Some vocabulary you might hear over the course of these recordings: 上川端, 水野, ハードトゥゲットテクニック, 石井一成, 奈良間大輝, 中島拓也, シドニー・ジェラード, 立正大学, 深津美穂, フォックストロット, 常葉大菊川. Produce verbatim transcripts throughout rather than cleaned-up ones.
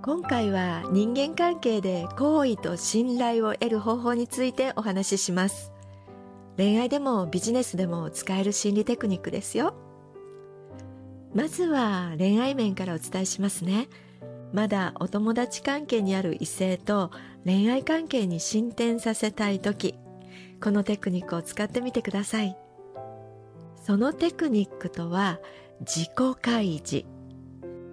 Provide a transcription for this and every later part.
今回は人間関係で好意と信頼を得る方法についてお話しします。恋愛でもビジネスでも使える心理テクニックですよ。まずは恋愛面からお伝えしますね。まだお友達関係にある異性と恋愛関係に進展させたいとき、このテクニックを使ってみてください。そのテクニックとは自己開示。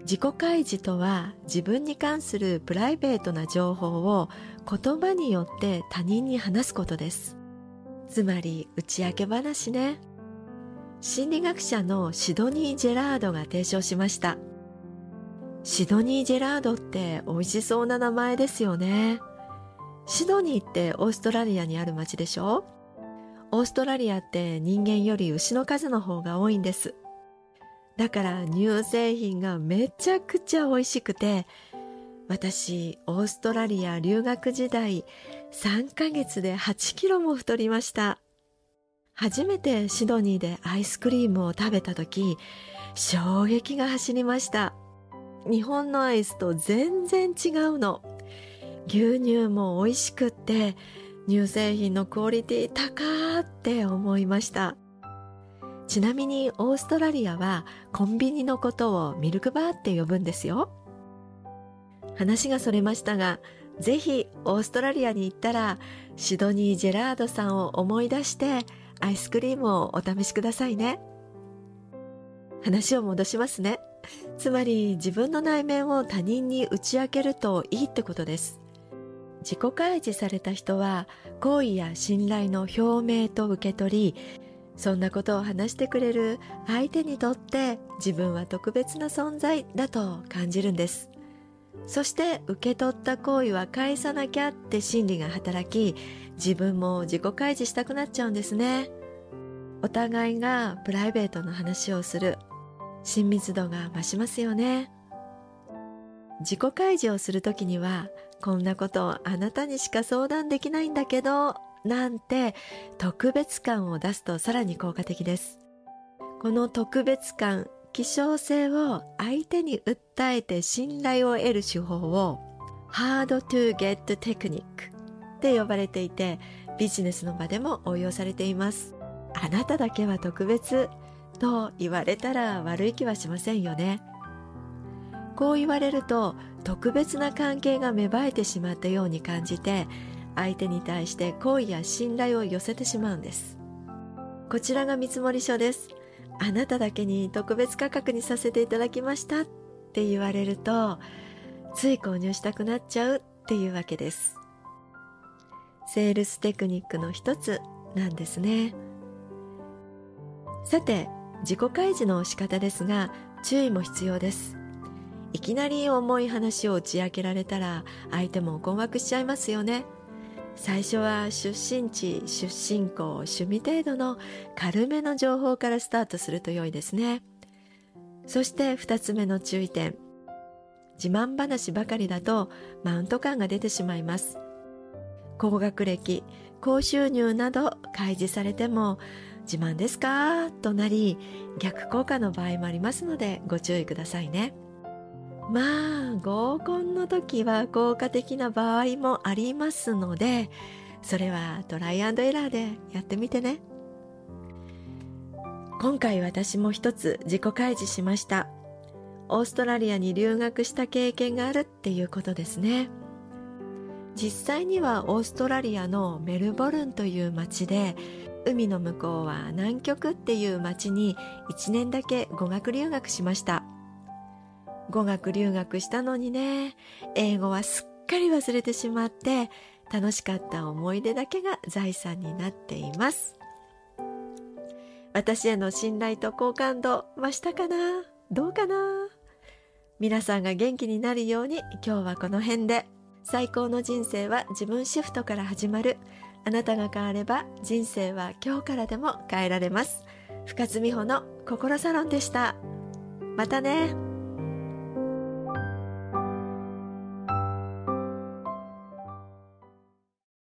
自己開示とは、自分に関するプライベートな情報を言葉によって他人に話すことです。つまり打ち明け話ね。心理学者のシドニー・ジェラードが提唱しました。シドニー・ジェラードって美味しそうな名前ですよね。シドニーってオーストラリアにある町でしょ？オーストラリアって人間より牛の数の方が多いんです。だから乳製品がめちゃくちゃ美味しくて、私オーストラリア留学時代さんかげつではちキロも太りました。初めてシドニーでアイスクリームを食べた時、衝撃が走りました。日本のアイスと全然違うの。牛乳も美味しくって、乳製品のクオリティ高って思いました。ちなみにオーストラリアはコンビニのことをミルクバーって呼ぶんですよ。話がそれましたが、ぜひオーストラリアに行ったらシドニー・ジェラードさんを思い出してアイスクリームをお試しくださいね。話を戻しますね。つまり自分の内面を他人に打ち明けるといいってことです。自己開示された人は好意や信頼の表明と受け取り、そんなことを話してくれる相手にとって自分は特別な存在だと感じるんです。そして受け取った行為は返さなきゃって心理が働き、自分も自己開示したくなっちゃうんですね。お互いがプライベートの話をする、親密度が増しますよね。自己開示をするときには、こんなことをあなたにしか相談できないんだけどなんて特別感を出すとさらに効果的です。この特別感、希少性を相手に訴えて信頼を得る手法をハードトゥゲットテクニックって呼ばれていて、ビジネスの場でも応用されています。あなただけは特別と言われたら悪い気はしませんよね。こう言われると特別な関係が芽生えてしまったように感じて、相手に対して好意や信頼を寄せてしまうんです。こちらが見積書です。あなただけに特別価格にさせていただきましたって言われると、つい購入したくなっちゃうっていうわけです。セールステクニックの一つなんですね。さて、自己開示の仕方ですが、注意も必要です。いきなり重い話を打ち明けられたら相手も困惑しちゃいますよね。最初は出身地、出身校、趣味程度の軽めの情報からスタートすると良いですね。そしてふたつめの注意点。自慢話ばかりだとマウント感が出てしまいます。高学歴、高収入など開示されても自慢ですかとなり、逆効果の場合もありますのでご注意くださいね。まあ合コンの時は効果的な場合もありますので、それはトライアンドエラーでやってみてね。今回私も一つ自己開示しました。オーストラリアに留学した経験があるっていうことですね。実際にはオーストラリアのメルボルンという町で、海の向こうは南極っていう町にいちねんだけ語学留学しました。語学留学したのにね、英語はすっかり忘れてしまって、楽しかった思い出だけが財産になっています。私への信頼と好感度増したかな、どうかな。皆さんが元気になるように、今日はこの辺で。最高の人生は自分シフトから始まる。あなたが変われば人生は今日からでも変えられます。深津美穂の心サロンでした。またね。